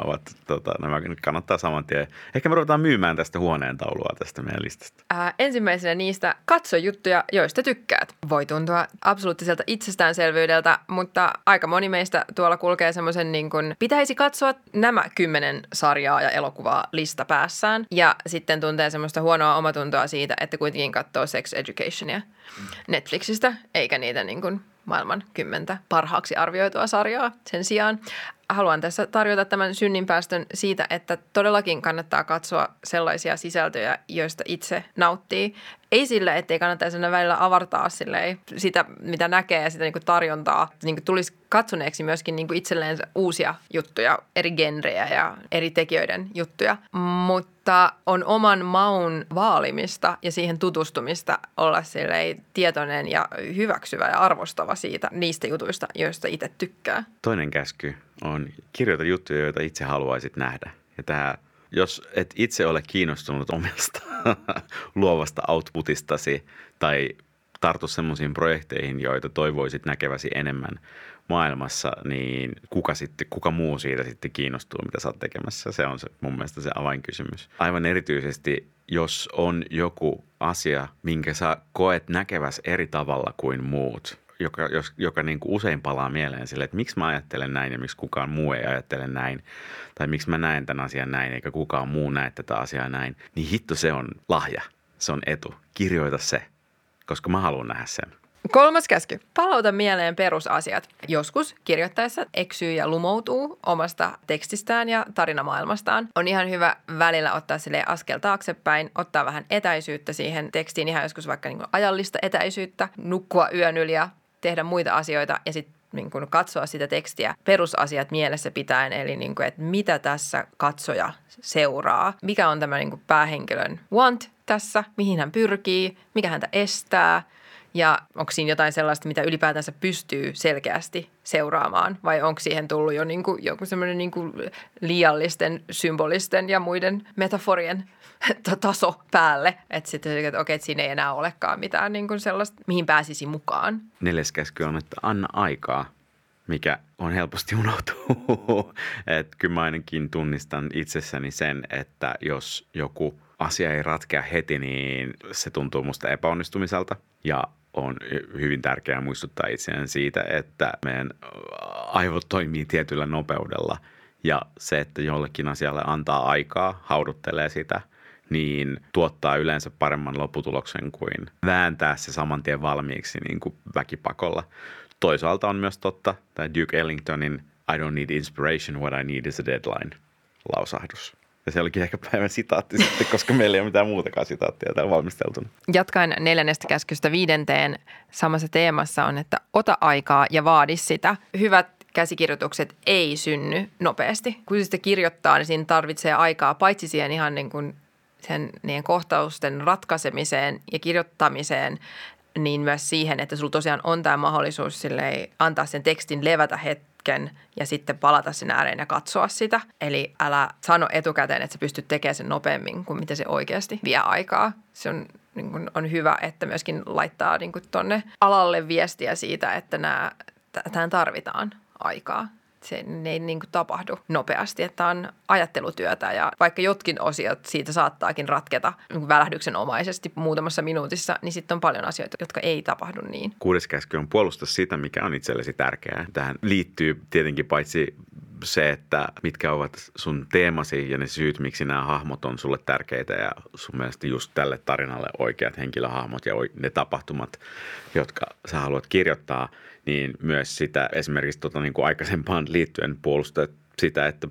kannattaa saman tien. Ehkä me ruvetaan myymään tästä huoneentaulua tästä meidän listasta. Ensimmäisenä niistä katso juttuja, joista tykkäät. Voi tuntua absoluuttiselta itsestäänselvyydeltä, mutta aika moni meistä tuolla kulkee semmoisen niin kuin pitäisi katsoa nämä 10 sarjaa ja elokuvaa lista päässään. Ja sitten tuntee semmoista huonoa omatuntoa siitä, että kuitenkin katsoo Sex Educationia Netflixistä, eikä niitä niin kuin maailman 10 parhaaksi arvioitua sarjaa sen sijaan. Haluan tässä tarjota tämän synninpäästön siitä, että todellakin kannattaa katsoa sellaisia sisältöjä, joista itse nauttii. Ei sille, ettei kannattaisi välillä avartaa sitä, mitä näkee ja sitä niin kuin tarjontaa. Niin kuin tulisi katsoneeksi myöskin niin kuin itselleen uusia juttuja, eri genrejä ja eri tekijöiden juttuja. Mutta on oman maun vaalimista ja siihen tutustumista olla tietoinen ja hyväksyvä ja arvostava siitä niistä jutuista, joista itse tykkää. Toinen käsky on kirjoita juttuja, joita itse haluaisit nähdä. Ja tämä, jos et itse ole kiinnostunut omasta luovasta outputistasi tai tartu semmoisiin projekteihin, joita toivoisit näkeväsi enemmän maailmassa, niin kuka muu siitä sitten kiinnostuu, mitä sä oot tekemässä? Se on se, mun mielestä se avainkysymys. Aivan erityisesti, jos on joku asia, minkä sä koet näkeväsi eri tavalla kuin muut, joka niin kuin usein palaa mieleen sille, että miksi mä ajattelen näin ja miksi kukaan muu ei ajattele näin, tai miksi mä näen tämän asian näin eikä kukaan muu näe tätä asiaa näin, niin hitto se on lahja, se on etu. Kirjoita se, koska mä haluan nähdä sen. 3. käsky. Palauta mieleen perusasiat. Joskus kirjoittaessa eksyy ja lumoutuu omasta tekstistään ja tarinamaailmastaan. On ihan hyvä välillä ottaa silleen askel taaksepäin, ottaa vähän etäisyyttä siihen tekstiin, ihan joskus vaikka niin kuin ajallista etäisyyttä, nukkua yön yli ja tehdä muita asioita ja sitten niin kuin katsoa sitä tekstiä perusasiat mielessä pitäen, eli niin kuin, että mitä tässä katsoja seuraa, mikä on tämä niin kuin päähenkilön want tässä, mihin hän pyrkii, mikä häntä estää. Ja onko siinä jotain sellaista, mitä ylipäätänsä pystyy selkeästi seuraamaan? Vai onko siihen tullut jo niinku, joku semmoinen niinku liiallisten, symbolisten ja muiden metaforien taso päälle? Että sitten, että okei, siinä ei enää olekaan mitään niinku sellaista, mihin pääsisi mukaan. 4. käsky on, että anna aikaa, mikä on helposti unohtuu. Että kyllä mä ainakin tunnistan itsessäni sen, että jos joku asia ei ratkea heti, niin se tuntuu musta epäonnistumiselta. Ja on hyvin tärkeää muistuttaa itseään siitä, että meidän aivot toimii tietyllä nopeudella. Ja se, että jollekin asialle antaa aikaa, hauduttelee sitä, niin tuottaa yleensä paremman lopputuloksen kuin vääntää se saman tien valmiiksi niin kuin väkipakolla. Toisaalta on myös totta tämä Duke Ellingtonin I don't need inspiration, what I need is a deadline -lausahdus. Ja se olikin ehkä päivän sitaatti sitten, koska meillä ei ole mitään muutakaan sitaattia täällä valmisteltuna. Jatkaen 4. käskystä 5. Samassa teemassa on, että ota aikaa ja vaadi sitä. Hyvät käsikirjoitukset ei synny nopeasti. Kun sitä kirjoittaa, niin siinä tarvitsee aikaa paitsi siihen ihan niin kuin sen niiden kohtausten ratkaisemiseen ja kirjoittamiseen, niin myös siihen, että sulla tosiaan on tämä mahdollisuus silleen antaa sen tekstin levätä hetken ja sitten palata sen ääreen ja katsoa sitä. Eli älä sano etukäteen, että sä pystyt tekemään sen nopeammin kuin mitä se oikeasti vie aikaa. Se on, niin kun, on hyvä, että myöskin laittaa niin kun tonne alalle viestiä siitä, että tähän tarvitaan aikaa. Se ei niin kuin tapahdu nopeasti, että on ajattelutyötä ja vaikka jotkin osiot siitä saattaakin ratketa välähdyksenomaisesti muutamassa minuutissa, niin sitten on paljon asioita, jotka ei tapahdu niin. 6. käsky on puolusta sitä, mikä on itsellesi tärkeää. Tähän liittyy tietenkin paitsi se, että mitkä ovat sun teemasi ja ne syyt, miksi nämä hahmot on sulle tärkeitä ja sun mielestä just tälle tarinalle oikeat henkilöhahmot ja ne tapahtumat, jotka sä haluat kirjoittaa, niin myös sitä esimerkiksi niin kuin aikaisempaan liittyen puolustaa sitä, että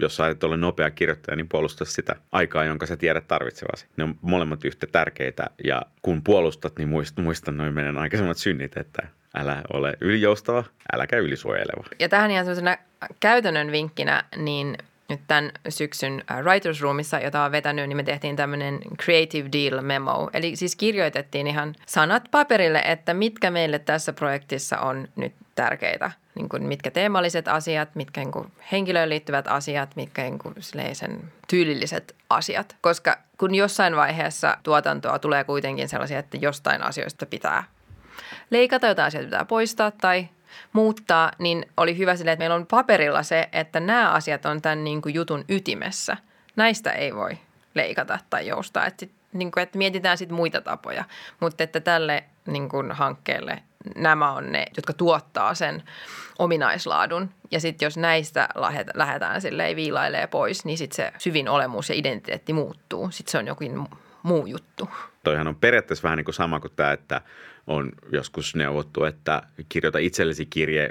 jos sä et ole nopea kirjoittaja, niin puolusta sitä aikaa, jonka sä tiedät tarvitsevasi. Ne on molemmat yhtä tärkeitä ja kun puolustat, niin muista noin meidän aikaisemmat synnit, että älä ole ylijoustava, äläkä ylisuojeleva. Ja tähän ihan sellaisena käytännön vinkkinä, niin nyt tämän syksyn Writers Roomissa, jota on vetänyt, niin me tehtiin tämmöinen Creative Deal Memo. Eli siis kirjoitettiin ihan sanat paperille, että mitkä meille tässä projektissa on nyt tärkeitä. Niin kuin mitkä teemalliset asiat, mitkä niin kuin henkilöön liittyvät asiat, mitkä niin kuin sen tyylilliset asiat. Koska kun jossain vaiheessa tuotantoa tulee kuitenkin sellaisia, että jostain asioista pitää leikata, jotain asioita pitää poistaa tai muuttaa, niin oli hyvä silleen, että meillä on paperilla se, että nämä asiat on tämän niin kuin jutun ytimessä. Näistä ei voi leikata tai joustaa, että, sit, niin kuin, että mietitään sitten muita tapoja, mutta että tälle niin kuin hankkeelle nämä on ne, jotka tuottaa sen ominaislaadun ja sitten jos näistä lähdetään silleen viilailee pois, niin sitten se syvin olemus ja identiteetti muuttuu, sitten se on jokin muu juttu. Toihan on periaatteessa vähän niin kuin sama kuin tämä, että on joskus neuvottu, että kirjoita itsellesi kirje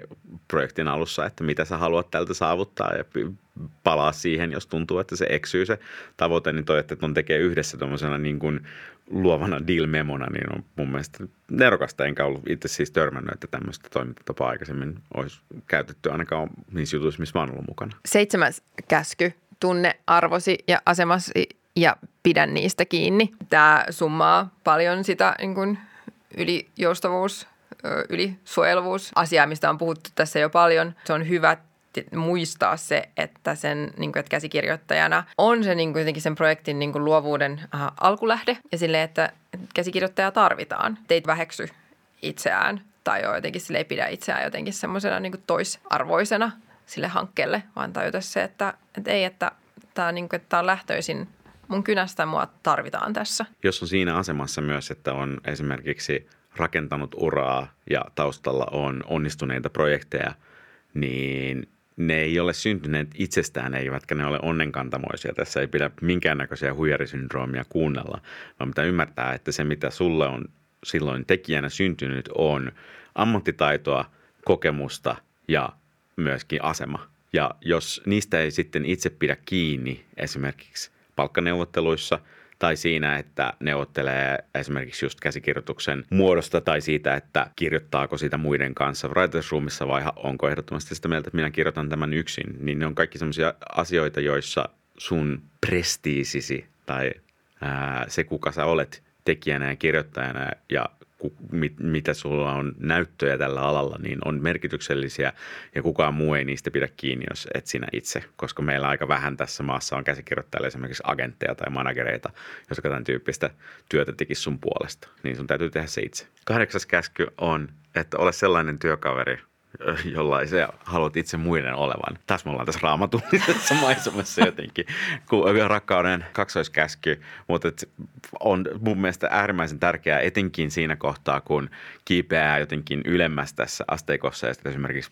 projektin alussa, että mitä sä haluat tältä saavuttaa ja palaa siihen, jos tuntuu, että se eksyy se tavoite, niin toi, että ton tekee yhdessä tuommoisena niin kuin luovana deal-memona, niin on mun mielestä nerokasta, enkä ollut itse siis törmännyt, että tämmöistä toimintatapaa aikaisemmin olisi käytetty ainakaan niissä jutuissa, missä mä oon ollut mukana. 7. käsky, tunne arvosi ja asemasi ja pidä niistä kiinni. Tämä summaa paljon sitä niin kuin ylijoustavuus, ylisuojelvuus, asiaa, mistä on puhuttu tässä jo paljon. Se on hyvä muistaa se, että sen niin kuin, että käsikirjoittajana on se niin kuin, jotenkin sen projektin niin kuin, luovuuden alkulähde ja sille, että käsikirjoittajaa tarvitaan. Teit väheksy itseään tai ole jotenkin sille ei pidä itseään jotenkin semmoisena niin kuin toisarvoisena sille hankkeelle, vaan tajuta se, että ei, että tämä on, niin kuin, että tämä on lähtöisin mun kynästä, mua tarvitaan tässä. Jos on siinä asemassa myös, että on esimerkiksi rakentanut uraa ja taustalla on onnistuneita projekteja, niin ne ei ole syntyneet itsestään, eivätkä ne ole onnenkantamoisia. Tässä ei pidä minkäännäköisiä huijarisyndroomia kuunnella, vaan mitä ymmärtää, että se mitä sulle on silloin tekijänä syntynyt on ammattitaitoa, kokemusta ja myöskin asema. Ja jos niistä ei sitten itse pidä kiinni esimerkiksi palkkaneuvotteluissa tai siinä, että neuvottelee esimerkiksi just käsikirjoituksen muodosta tai siitä, että kirjoittaako sitä muiden kanssa writers roomissa vai onko ehdottomasti sitä mieltä, että minä kirjoitan tämän yksin, niin ne on kaikki sellaisia asioita, joissa sun prestiisisi tai se, kuka sä olet tekijänä ja kirjoittajana ja mitä sulla on näyttöjä tällä alalla, niin on merkityksellisiä ja kukaan muu ei niistä pidä kiinni, jos et sinä itse. Koska meillä aika vähän tässä maassa on käsikirjoittajilla esimerkiksi agentteja tai managereita, jotka tämän tyyppistä työtä tekisi sun puolesta. Niin sun täytyy tehdä se itse. 8. käsky on, että ole sellainen työkaveri, jollaisia haluat itse muiden olevan. Taas me ollaan tässä raamatullisessa maisemassa jotenkin, kun rakkauden kaksoiskäsky, mutta on mun mielestä äärimmäisen tärkeää etenkin siinä kohtaa, kun kiipeää jotenkin ylemmässä tässä asteikossa ja sitten esimerkiksi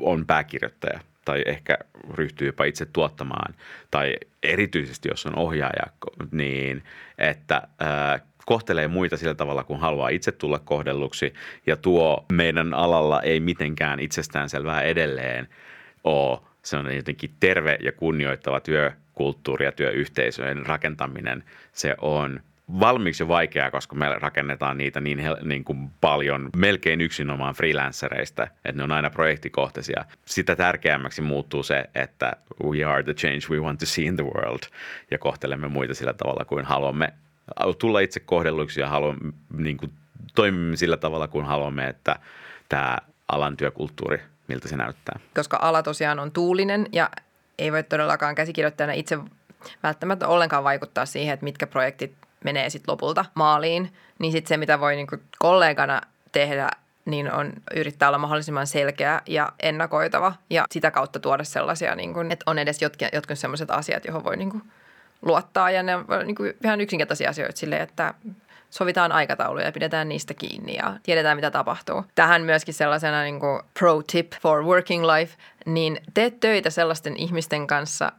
on pääkirjoittaja tai ehkä ryhtyy jopa itse tuottamaan tai erityisesti jos on ohjaaja, niin että kohtelee muita sillä tavalla, kun haluaa itse tulla kohdelluksi ja tuo meidän alalla ei mitenkään itsestäänselvää edelleen ole sellainen jotenkin terve ja kunnioittava työkulttuuri ja työyhteisöjen rakentaminen. Se on valmiiksi jo vaikeaa, koska me rakennetaan niitä niin kuin paljon melkein yksinomaan freelancereista, että ne on aina projektikohtaisia. Sitä tärkeämmäksi muuttuu se, että we are the change we want to see in the world ja kohtelemme muita sillä tavalla, kuin haluamme tulla itse kohdelluiksi ja haluamme, niin kuin, toimimme sillä tavalla, kun haluamme, että tämä alan työkulttuuri, miltä se näyttää. Koska ala tosiaan on tuulinen ja ei voi todellakaan käsikirjoittajana itse välttämättä ollenkaan vaikuttaa siihen, että mitkä projektit menee sitten lopulta maaliin, niin sitten se, mitä voi niin kuin kollegana tehdä, niin on yrittää olla mahdollisimman selkeä ja ennakoitava ja sitä kautta tuoda sellaisia, niin kuin, että on edes jotkut sellaiset asiat, johon voi niin kuin luottaa ja ne on niin kuin ihan yksinkertaisia asioita silleen, että sovitaan aikatauluja ja pidetään niistä kiinni ja tiedetään, mitä tapahtuu. Tähän myöskin sellaisena niin kuin pro tip for working life, niin tee töitä sellaisten ihmisten kanssa,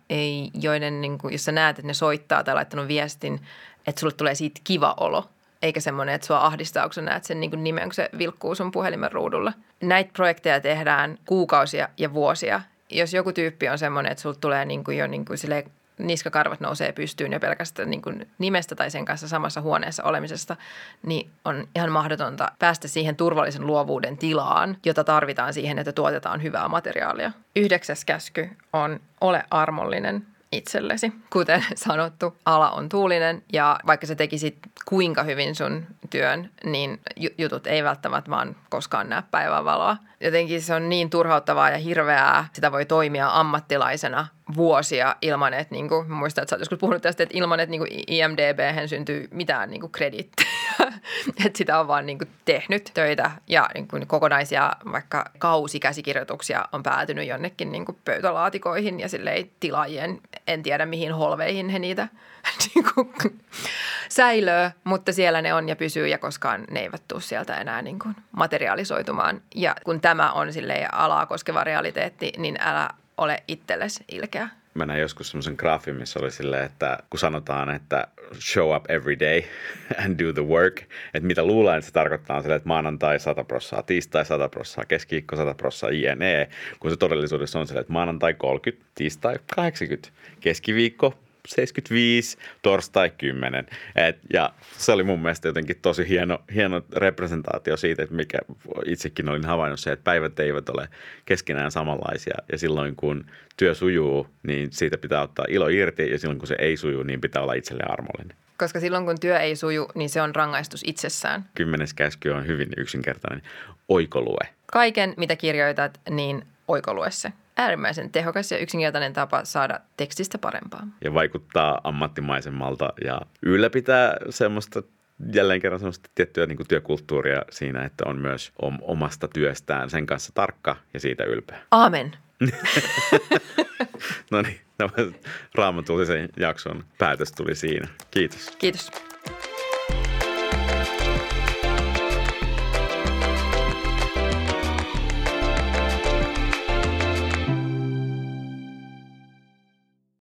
joiden, niin kuin, jos sä näet, että ne soittaa tai laittanut viestin, että sulle tulee siitä kiva olo. Eikä semmoinen, että sua ahdistaa, kun sä näet sen niin kuin nimen, kun se vilkkuu sun puhelimen ruudulla. Näitä projekteja tehdään kuukausia ja vuosia. Jos joku tyyppi on semmoinen, että sulle tulee niin kuin jo niin kuin silleen niskakarvat nousee pystyyn ja pelkästään niin kuin nimestä tai sen kanssa samassa huoneessa olemisesta, niin on ihan mahdotonta päästä siihen turvallisen luovuuden tilaan, jota tarvitaan siihen, että tuotetaan hyvää materiaalia. 9. käsky on ole armollinen itsellesi. Kuten sanottu, ala on tuulinen ja vaikka sä tekisit kuinka hyvin sun työn, niin jutut ei välttämättä vaan koskaan näe päivänvaloa. Jotenkin se on niin turhauttavaa ja hirveää. Sitä voi toimia ammattilaisena vuosia ilman, että niinku, muistan, että sä oot joskus puhunut tästä, että ilman, että niinku IMDB:hen syntyy mitään niinku krediittiä. Että sitä on vaan niinku tehnyt töitä ja niinku kokonaisia vaikka kausikäsikirjoituksia on päätynyt jonnekin niinku pöytälaatikoihin ja silleen tilaajien, en tiedä mihin holveihin he niitä niinku säilöö, mutta siellä ne on ja pysyy ja koskaan ne eivät tule sieltä enää niinku materialisoitumaan. Ja kun tämä on silleen alaa koskeva realiteetti, niin älä ole itsellesi ilkeä. Mä näin joskus semmoisen graafin, missä oli silleen, että kun sanotaan, että show up every day and do the work, että mitä luulen, että se tarkoittaa on silleen, että maanantai 100%, tiistai 100%, keskiviikko 100%, jne. Kun se todellisuudessa on silleen, että maanantai 30, tiistai 80, keskiviikko 75, torstai 10. Ja se oli mun mielestä jotenkin tosi hieno representaatio siitä, että mikä itsekin olin havainnut se, että päivät eivät ole keskenään samanlaisia. Ja silloin kun työ sujuu, niin siitä pitää ottaa ilo irti ja silloin kun se ei suju, niin pitää olla itselle armollinen. Koska silloin kun työ ei suju, niin se on rangaistus itsessään. 10. käsky on hyvin yksinkertainen. Oikolue. Kaiken mitä kirjoitat, niin oikolue se. Äärimmäisen tehokas ja yksinkertainen tapa saada tekstistä parempaa. Ja vaikuttaa ammattimaisemmalta ja ylläpitää semmoista, jälleen kerran semmoista tiettyä niin kuin työkulttuuria siinä, että on myös omasta työstään sen kanssa tarkka ja siitä ylpeä. Aamen. No niin, Raamattullisen jakson päätös tuli siinä. Kiitos. Kiitos.